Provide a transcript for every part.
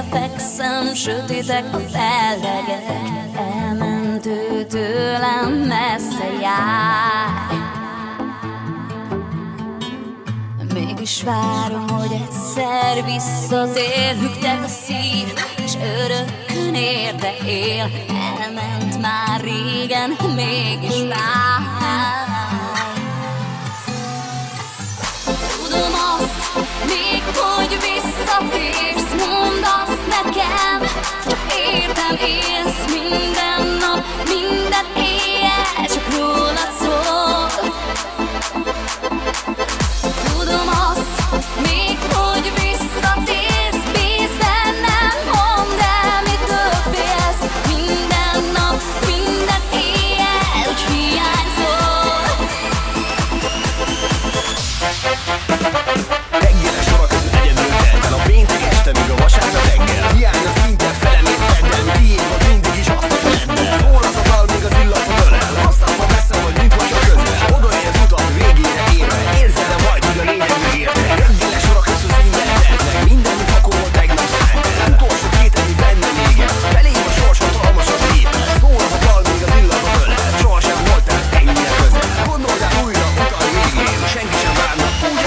lefekszem, sötétek a fellegek, elmentő tőlem messze jár. Mégis várom, hogy egyszer visszatér, hüktet a szív, és örökkön érde él. Elment már régen, mégis vár. Tudom azt, még hogy visszatérsz, mondd azt nekem, csak értem élsz minden nap, minden éjjel, csak rólad szól. Tudom azt, még hogy visszatérsz, bízz bennem, mondd el, mitől félsz, minden nap, minden éjjel, úgy hiányzol. Reggeles soha között egyedül teltem, a péntek este, míg a vasárnap reggel. Hiánynak minden felemészkedben, diétban mindig is azt a fedben. Forratattal még az illatod ölel, aztán ma messze vagy, mint most a közben. Odaért utat végére érve, érzed-e majd, hogy a lényeg megérte. Reggeles soha között minden teltem, minden utakon tegnap szálltál. Utolsó két emi benne véget, belém a sorsa talmas az éppen. Forratattal még az illatod ölel, sohasem voltál ennyire közel. Gondold el újra utal végén, senki sem várna ugyanúgy.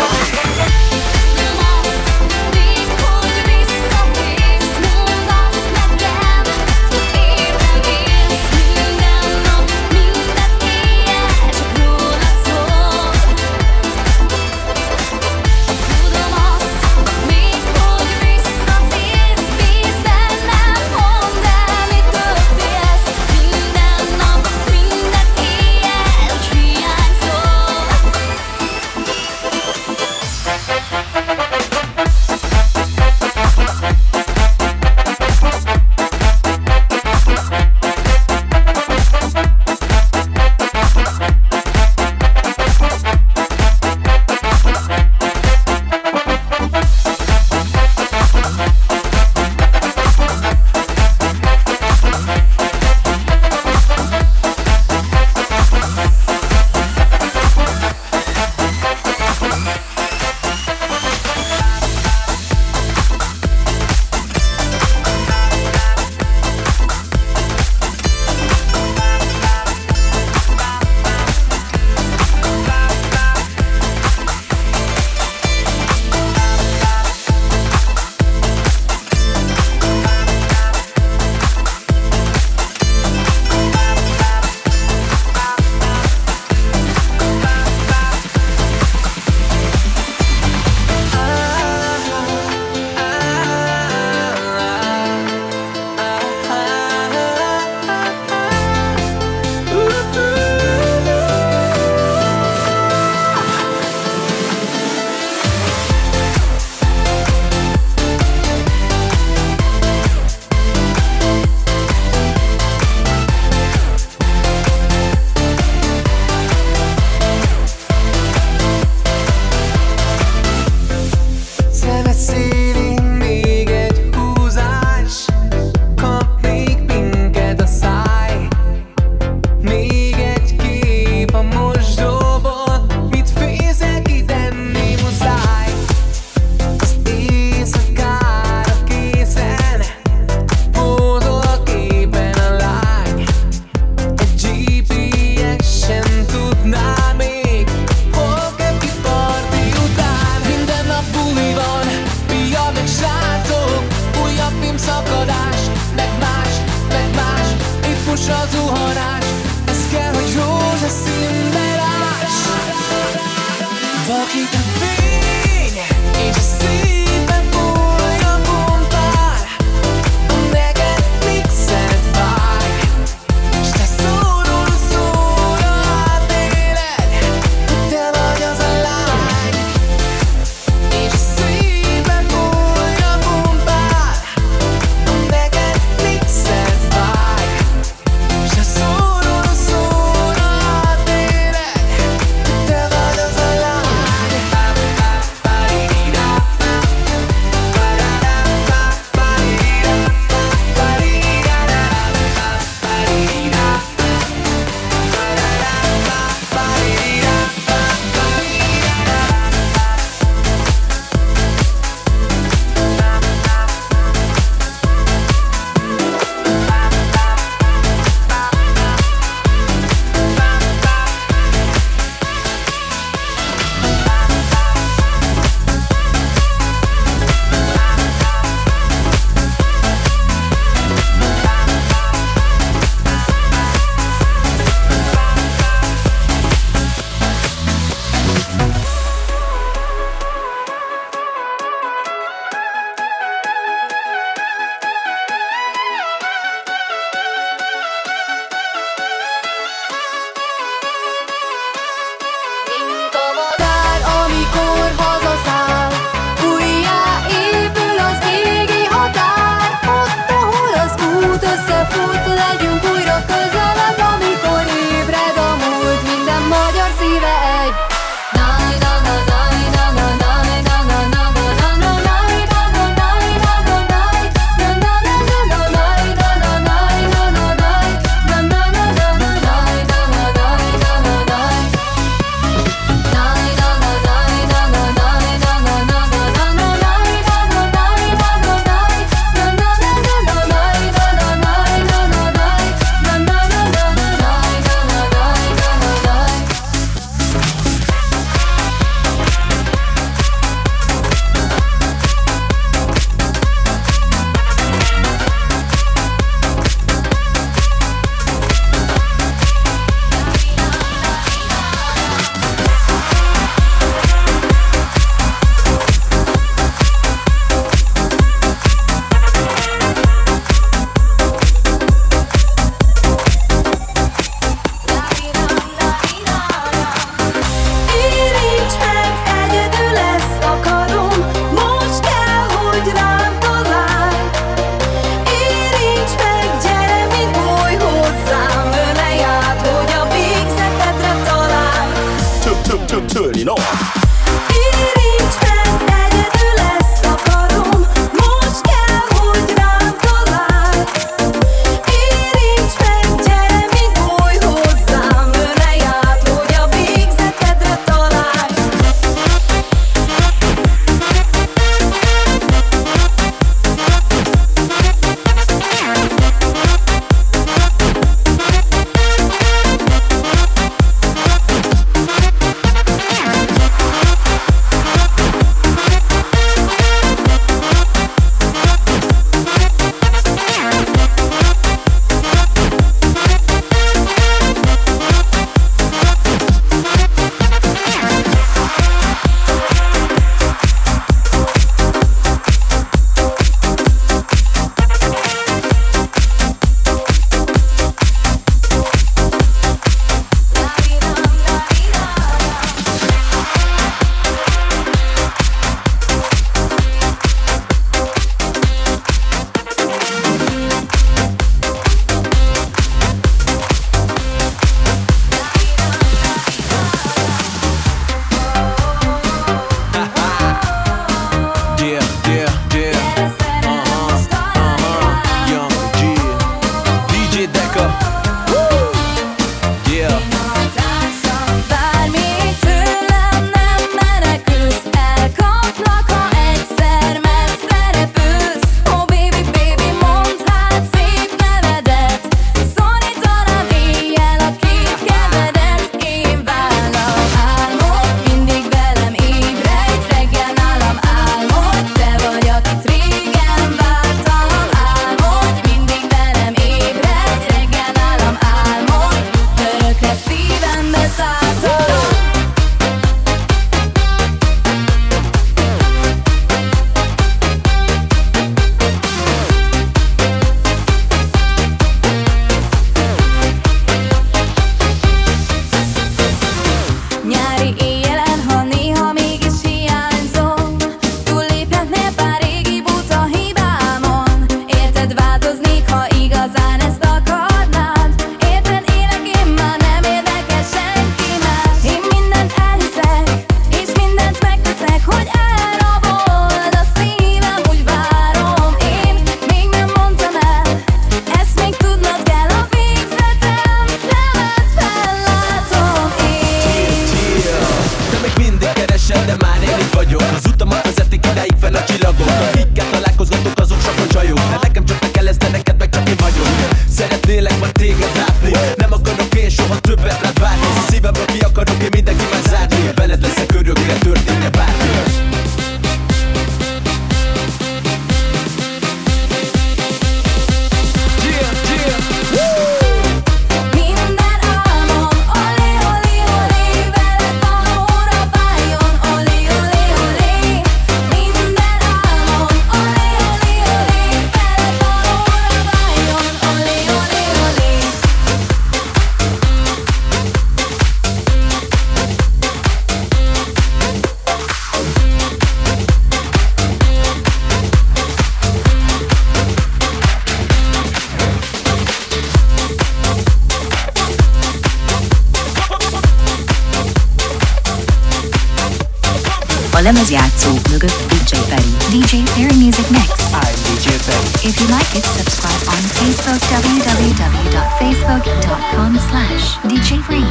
lemezjátszó mögött DJ Feri. DJ Feri Music Mix. I'm DJ Feri. If you like it, subscribe on Facebook www.facebook.com/DJ Feri.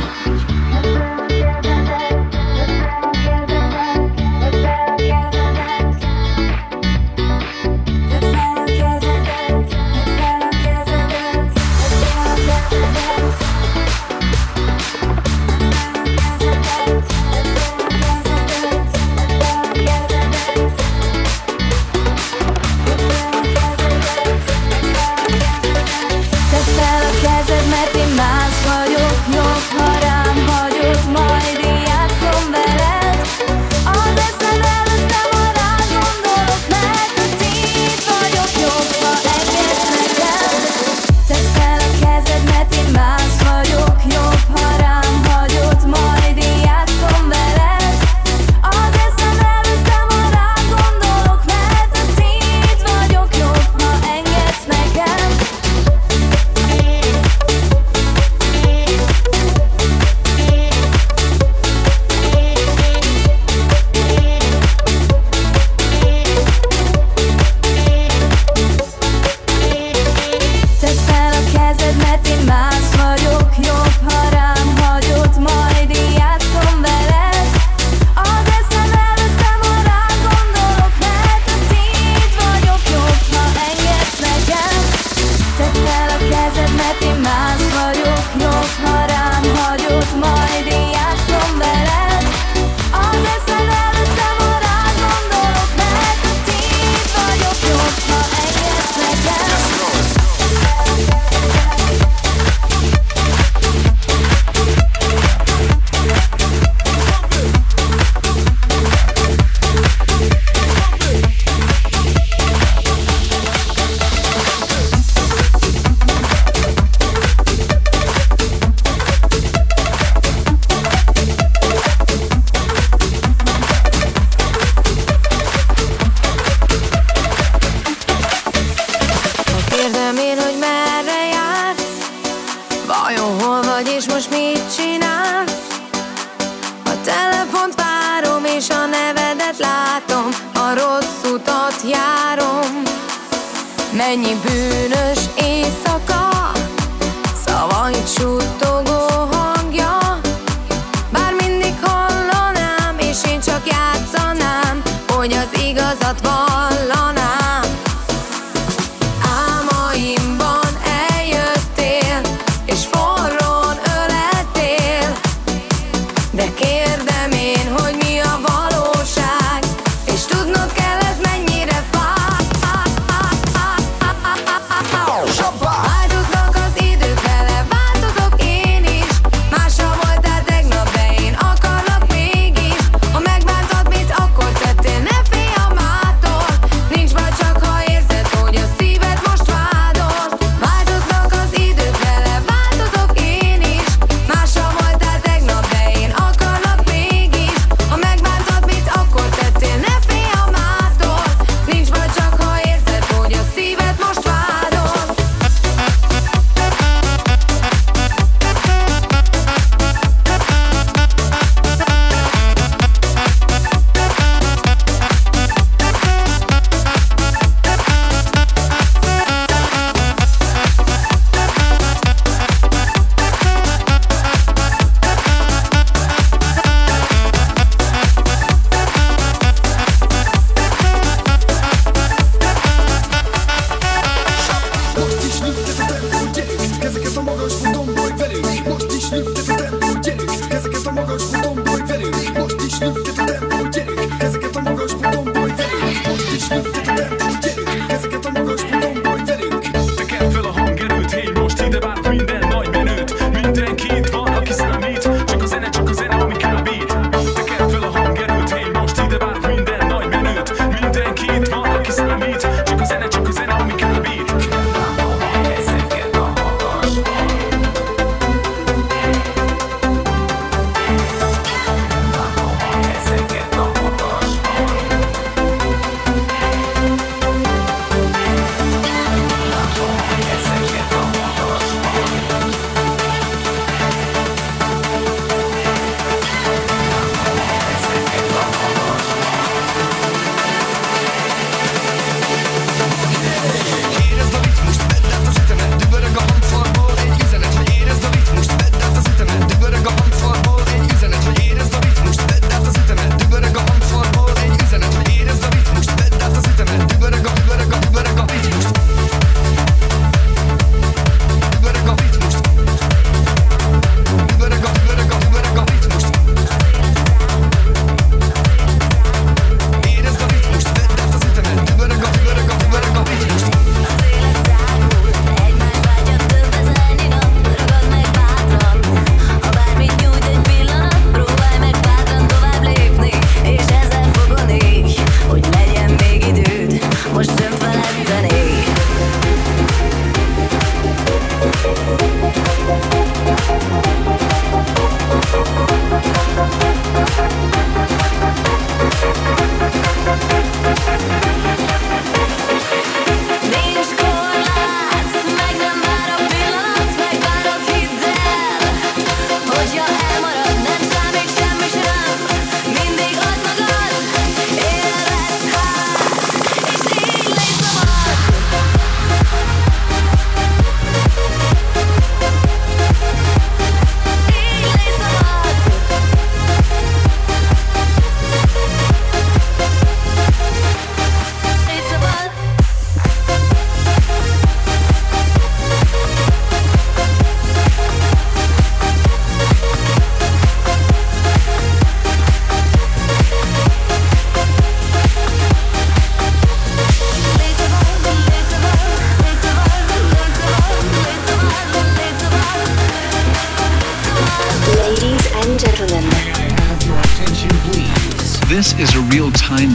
Mennyi bűnös éjszaka, szavait suttogó hangja, bár mindig hallanám, és én csak játszanám, hogy az igazat vallanám. Álmaimban eljöttél, és forrón öleltél, de kérdem én, hogy mi a valóság, és tudnod kell, ez mennyire fáj. Tegnap, de én akarlak mégis. Ha megbántad, mit akkor tettél, ne félj a mától.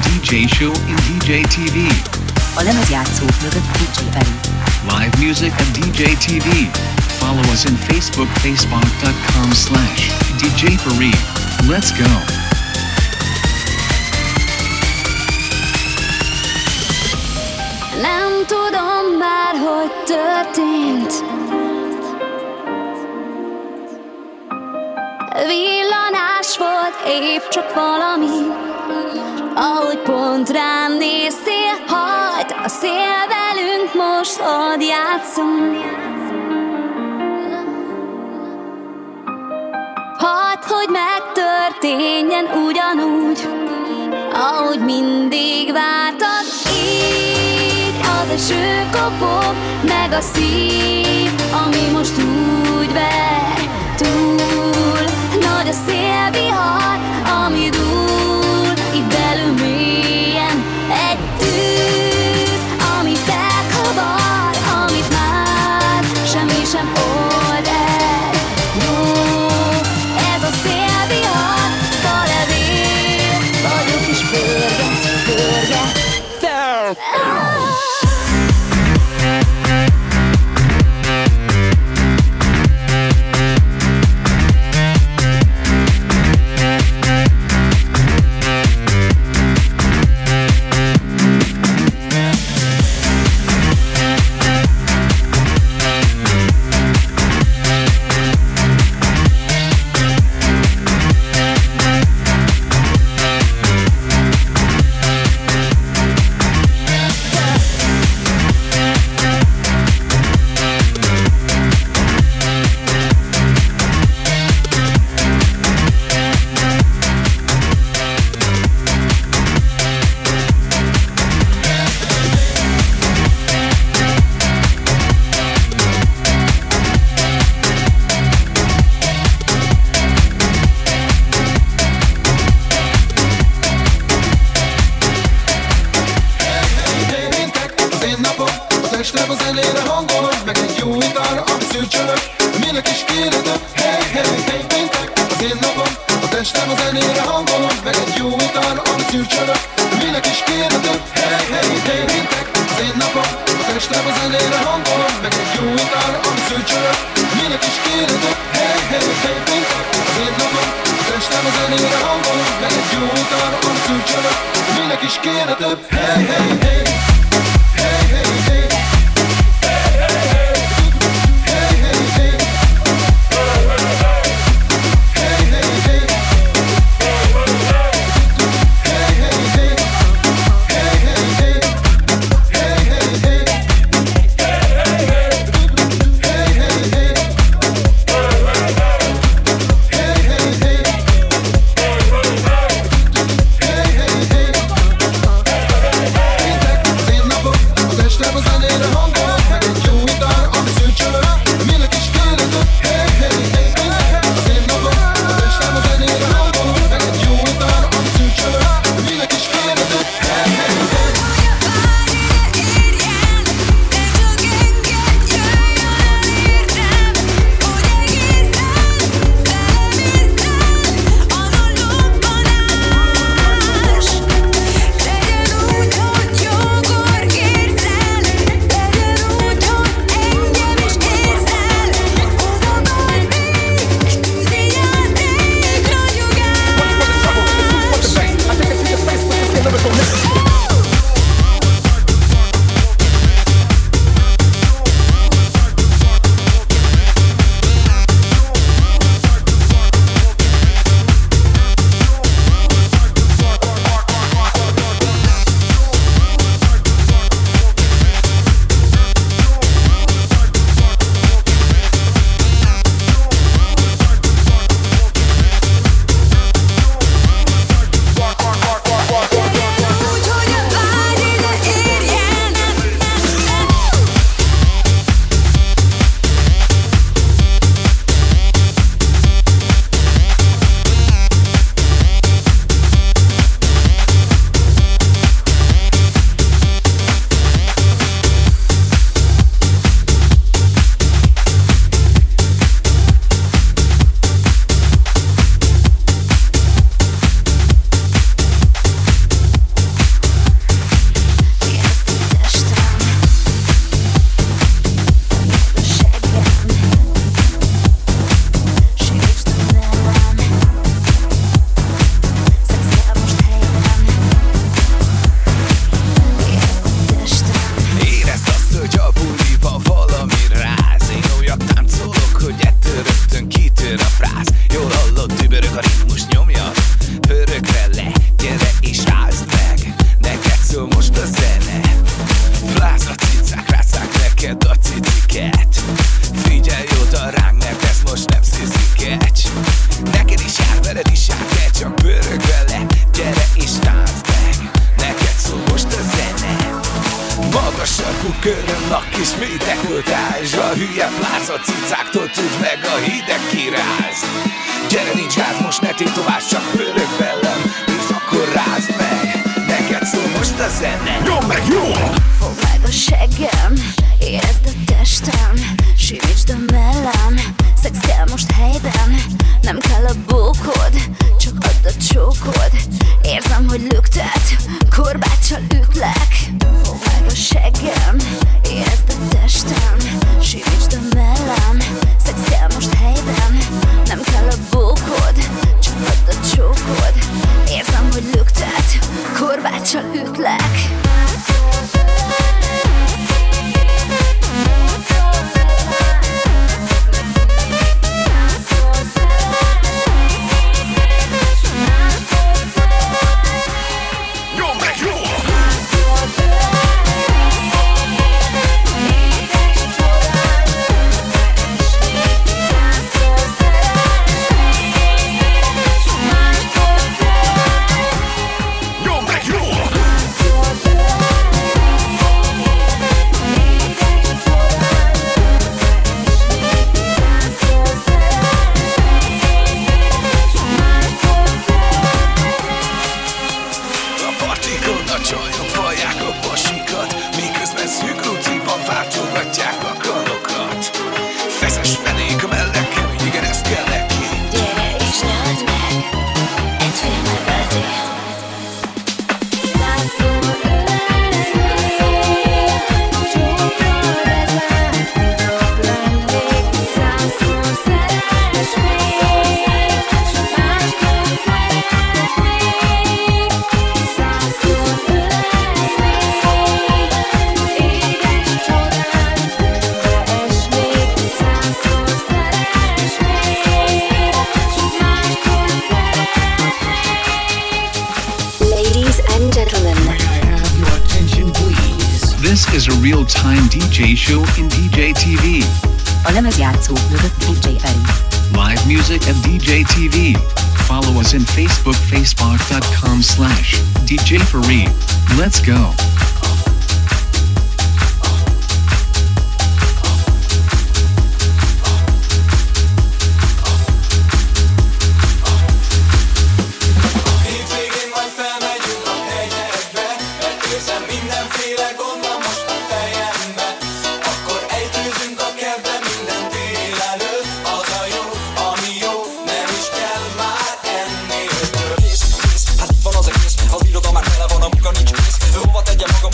DJ show in DJ TV. A lemezjátszó mögött DJ Feri. Live music at DJ TV. Follow us on Facebook, facebook.com/DJ Feri. Let's go. Nem tudom már, hogy történt. Villanás volt épp csak valami, ahogy pont rám néztél, hajt a szél velünk, most ott játszunk. Hagyd, hogy megtörténjen ugyanúgy, ahogy mindig vártad. Az eső kopog, meg a szív, ami most úgy ver túl. Nagy a szélvihar, ami dúl, itt belül mélyen egy tűz, amit meghavar, amit már semmi sem old el. Jó, ez a szélvihar, a levél, vagyok is pörget. körön a kis métekult áz. A hülye pláza cicáktól tűnt meg a hideg kiráz. Gyere, nincs gáz, most ne tétovás, csak pörög velem, és akkor rázd meg. Neked szól most a zene, nyomd meg jól! Fogd a seggem, érezd a testem, simítsd a mellem, szex kell most helyben. Nem kell a bókod, csak add a csókod. Érzem, hogy lüktet, korbáccsal ütlek. Fogd a seggem, érezd a testem, simítsd a mellem, szex kell most helyben. Nem kell a bókod, csak add a csókod. Érzem, hogy lüktet, korbáccsal ütlek. Real-time DJ show in DJ TV. A lemezjátszó mögött DJ Feri. Live music at DJ TV. Follow us on Facebook, facebook.com/DJ Feri. Let's go. Hova tegye maga?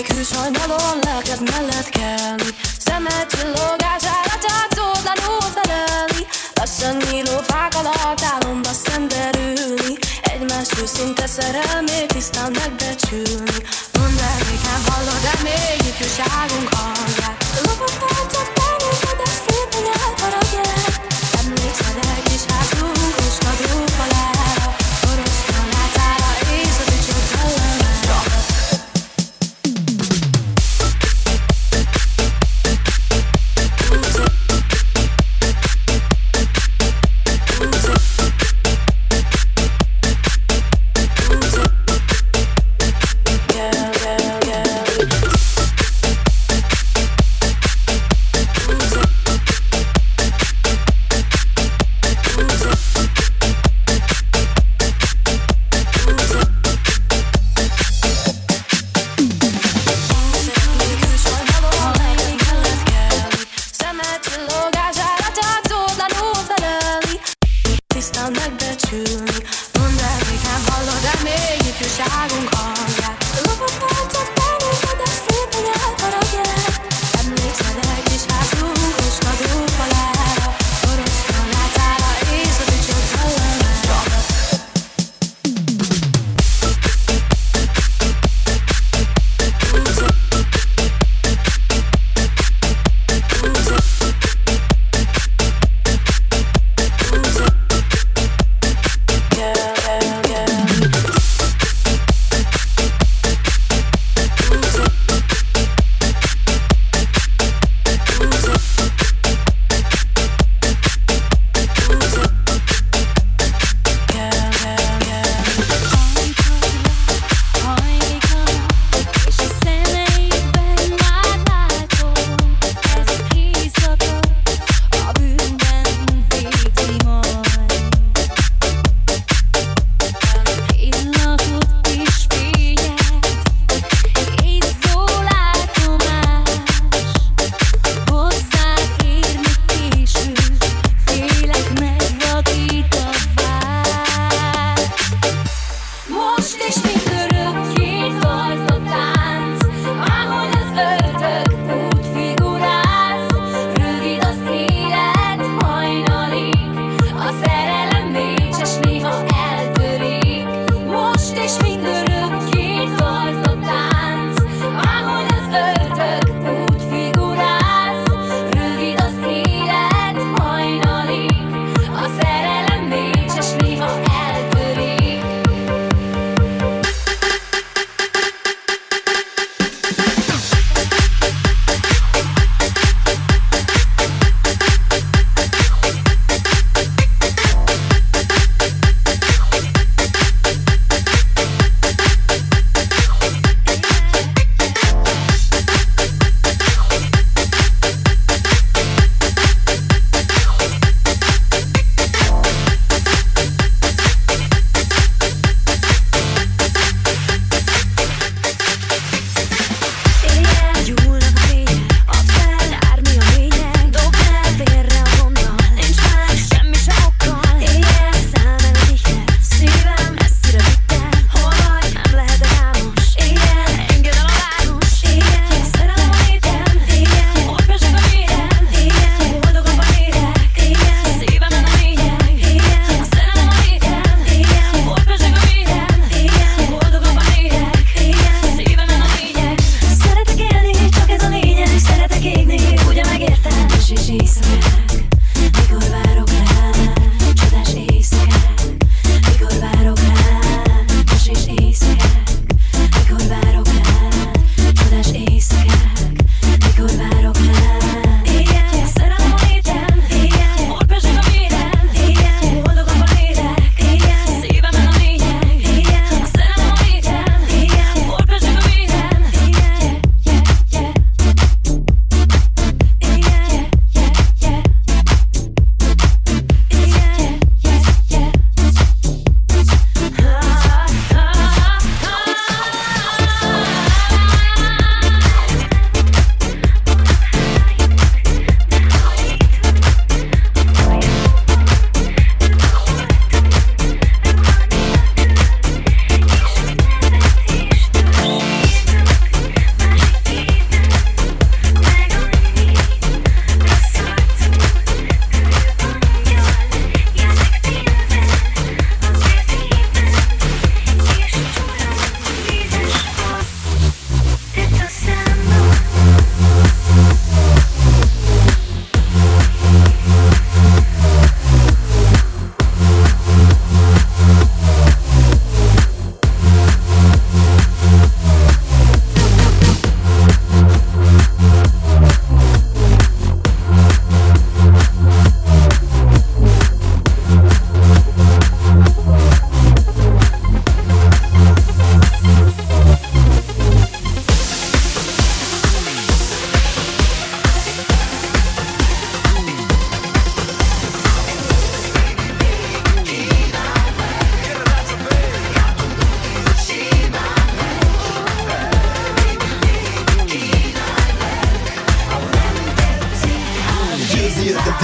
éghű, sajnalom, lelked mellett kelni. Szemed csillogására csátszótlan ófelelni. Lassan nyíló fák alatt álomba szenderülni. Egymást őszinte szerelmét tisztán megbecsülni. Mondd el nékem, hallod-e még ifjúságunk hangját? Lopott arcot, felnézed, és szépen eltaragjál. Emlékszel el kis házunk, és nagy jó falára. Orosz talátára és az ücsök ellen. Yeah, yeah.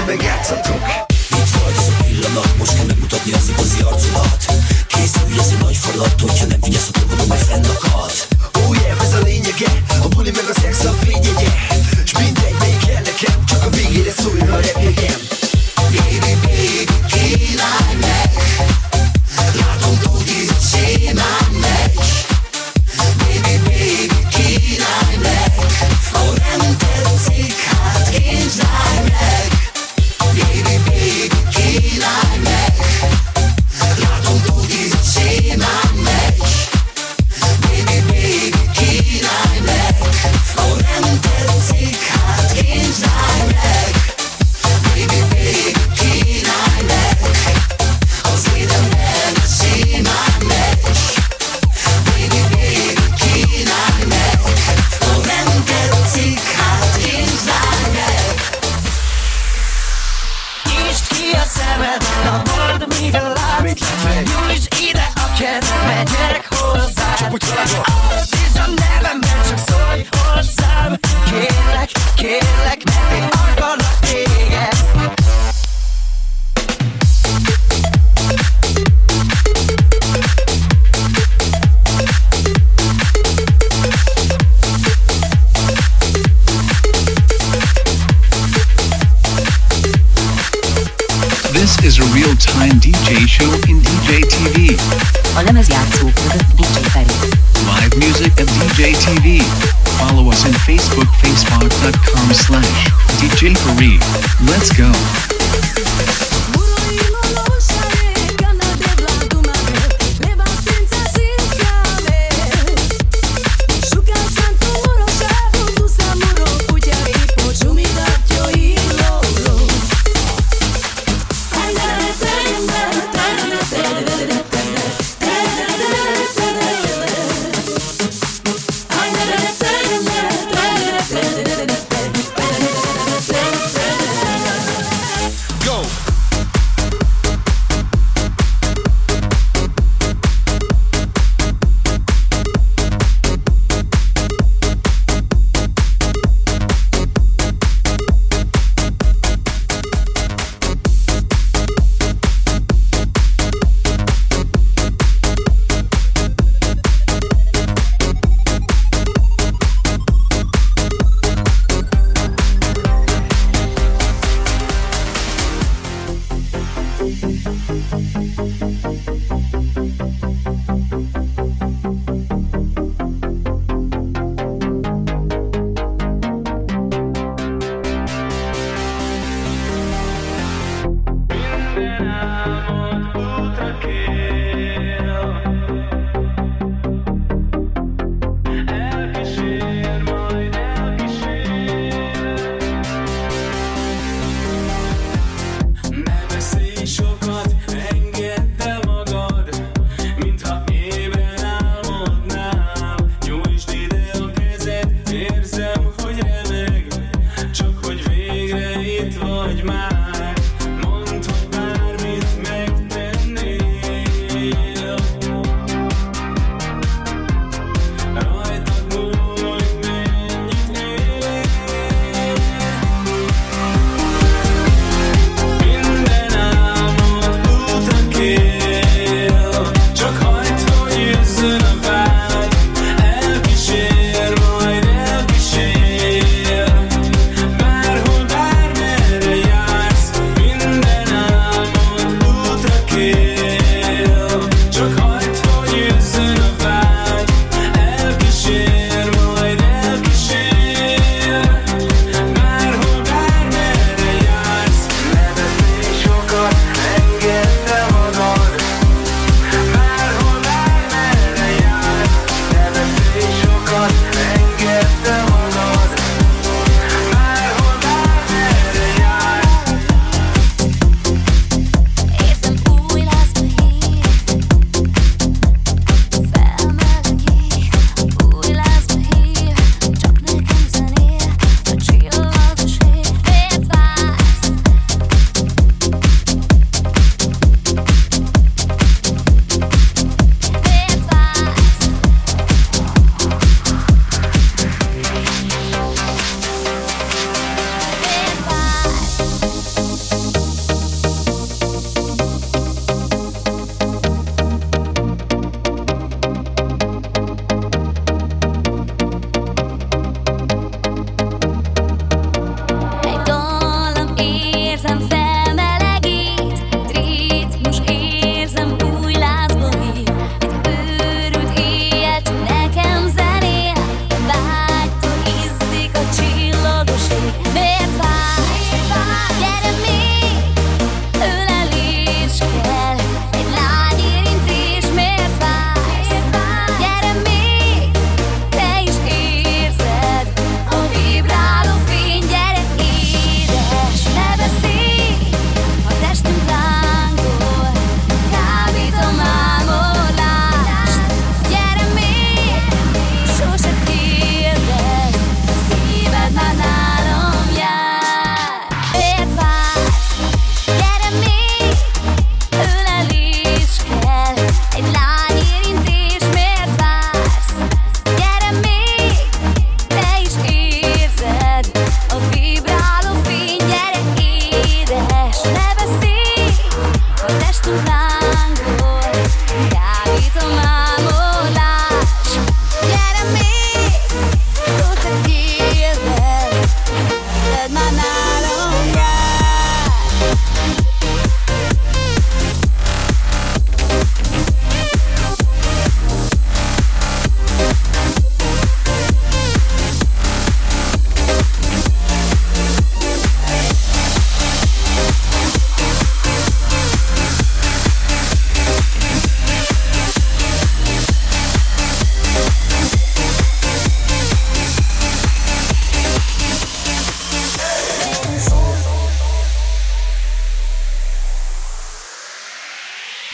megjátszhatunk. Itt vagy ez a pillanat, most kell megmutatni az igazi arcodat. Készülj, ez egy nagy feladat, hogyha nem figyelsz, a dolgod majd fennakad. Ó, yeah, ez a lényege, a buli meg a szex a fényegye. S mindegy, melyik kell nekem, csak a végére szóljon a repjegyem. Baby, baby, kínálj meg, látom tudni, csinálj meg. Baby, baby, kínálj meg, ha nem tetszik, hát kínálj meg. Baby, baby, kínálj meg, látom tudni, csinálj meg. Baby, baby, kínálj meg, ha nem tetszik, hát kínálj meg. Baby, baby, kínálj meg, az édemben simán megy. Baby, baby, kínálj meg, ha nem tetszik, hát kínálj meg. Nyisd ki a szemed, na mondd, mivel látsz. Nyújtsd ide a kezed, megyek hozzád. Addítsd a nevemet, csak szólj hozzám. Kérlek, kérlek, mert én akarlak téged. This is a real-time DJ show in DJ TV. A lemezjátszó között DJ Feri. Live music at DJ TV. Follow us on Facebook, facebook.com/DJ Feri. Let's go. Csak hagyd, hogy jösszön a vágy, elkísér, majd elkísér.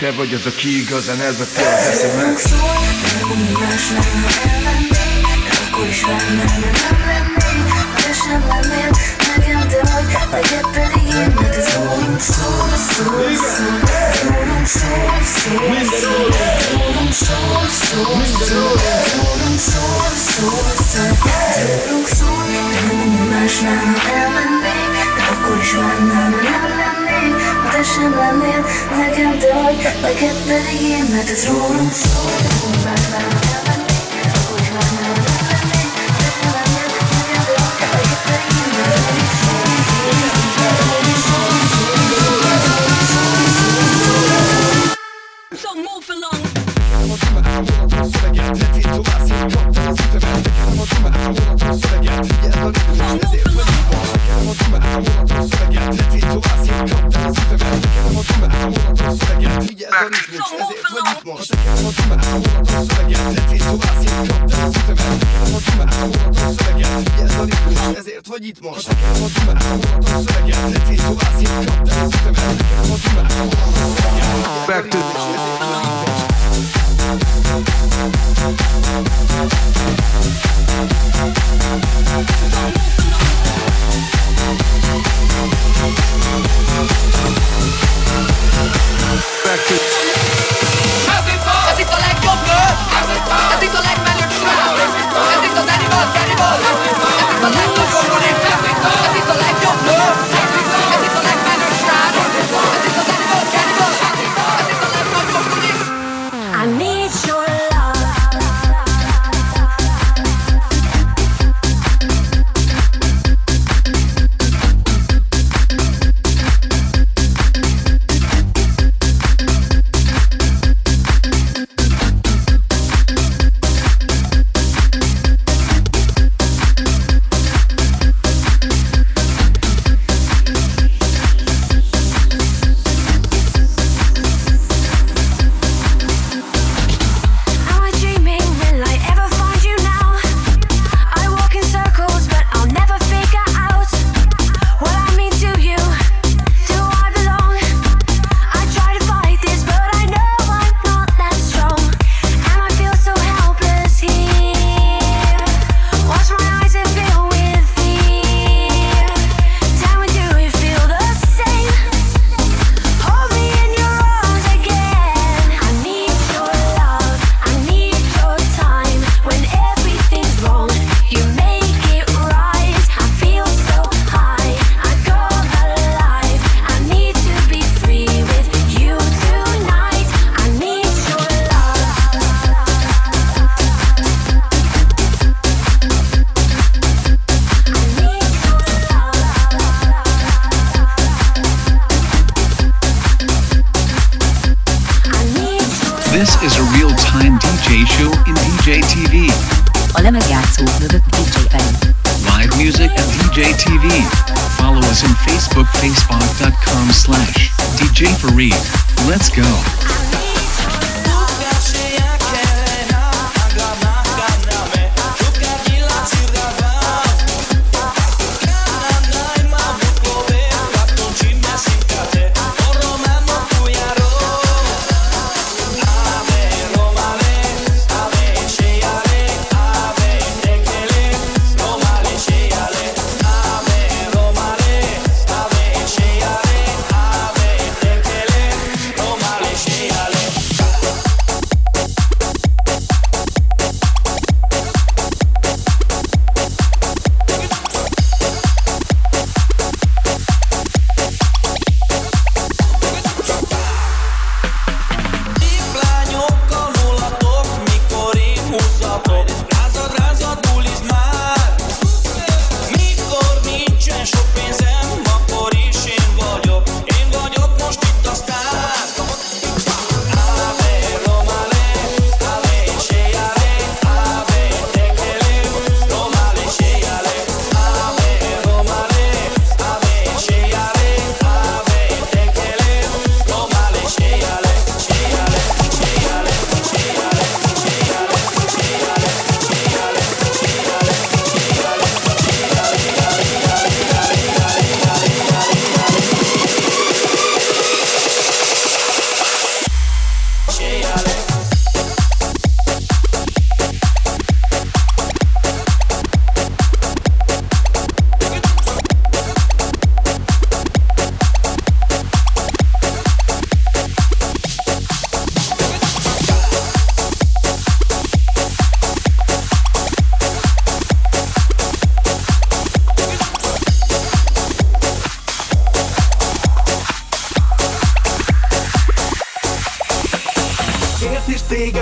Te vagy az, aki igazán elvette a heszemet. Szól, elmondom más nem, ha ellennék. Akkor is nem, ha is nem lennél. Nekem te vagy, neked pedig én. Mert ez rólunk szól. Elmondom más nem, ha ellennék. Akkor is nem lennék. Mert ez sem lennél. Nekem te vagy, neked pedig én. Mert ez rólunk szól. Back to Facebook.com/DJ Feri. Let's go.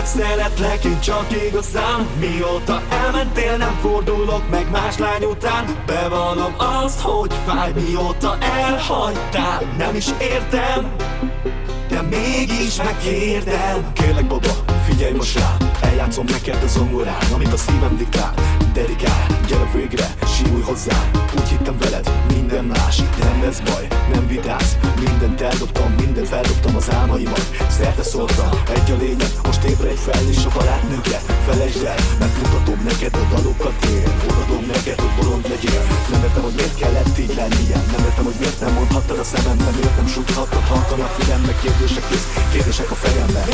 Téged szeretlek én csak igazán, mióta elmentél nem fordulok meg más lány után. Bevallom azt, hogy fáj, mióta elhagytál. Nem is értem, de mégis megkérdem. Kérlek baba, figyelj most rá, eljátszom neked a zongorán, amit a szívem diktál. Dedikál, gyere végre, sírulj hozzá. Úgy hittem veled, minden más, de nem lesz baj, nem vitász. Mindent eldobtam, mindent feldobtam az álmaimat. Szerte szóltam, egy a lényeg, most ébredj fel és a barátnőket felejtsd el, megmutatom neked a dalokat én. Odaadom neked, hogy bolond legyél. Nem értem, hogy miért kellett így lenni ilyen. Nem értem, hogy miért nem mondhattad a szememben. Miért nem súghattad halkan a fülembe. Kérdések kész, kérdések a fejemben.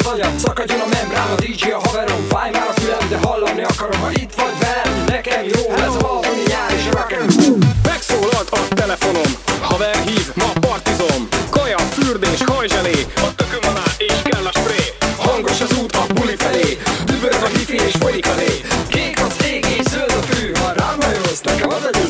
az agyam, szakadjon a membrán, a DJ a haverom, fáj már a fülem, de hallani akarom, ha itt vagy velem, nekem jó, ez valami nyár és rock'n'roll. Megszólalt a telefonom, haver hív, ma partizom, kaja, fürdés, hajzselé, a tököm alá és kell a spré. Hangos az út a buli felé, dübörög a hifi és folyik a lé. Kék az ég és zöld a fű, ha rám hajolsz, nekem az egy íz.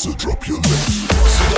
So drop your lips.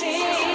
Feri.